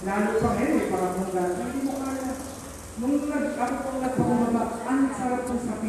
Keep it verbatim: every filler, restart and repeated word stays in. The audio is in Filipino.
Lalo pa ngayon, eh, parang hanggang, hindi mo kaya. Nung nag-arapong nagpakumaba, ang sarap ng sarap.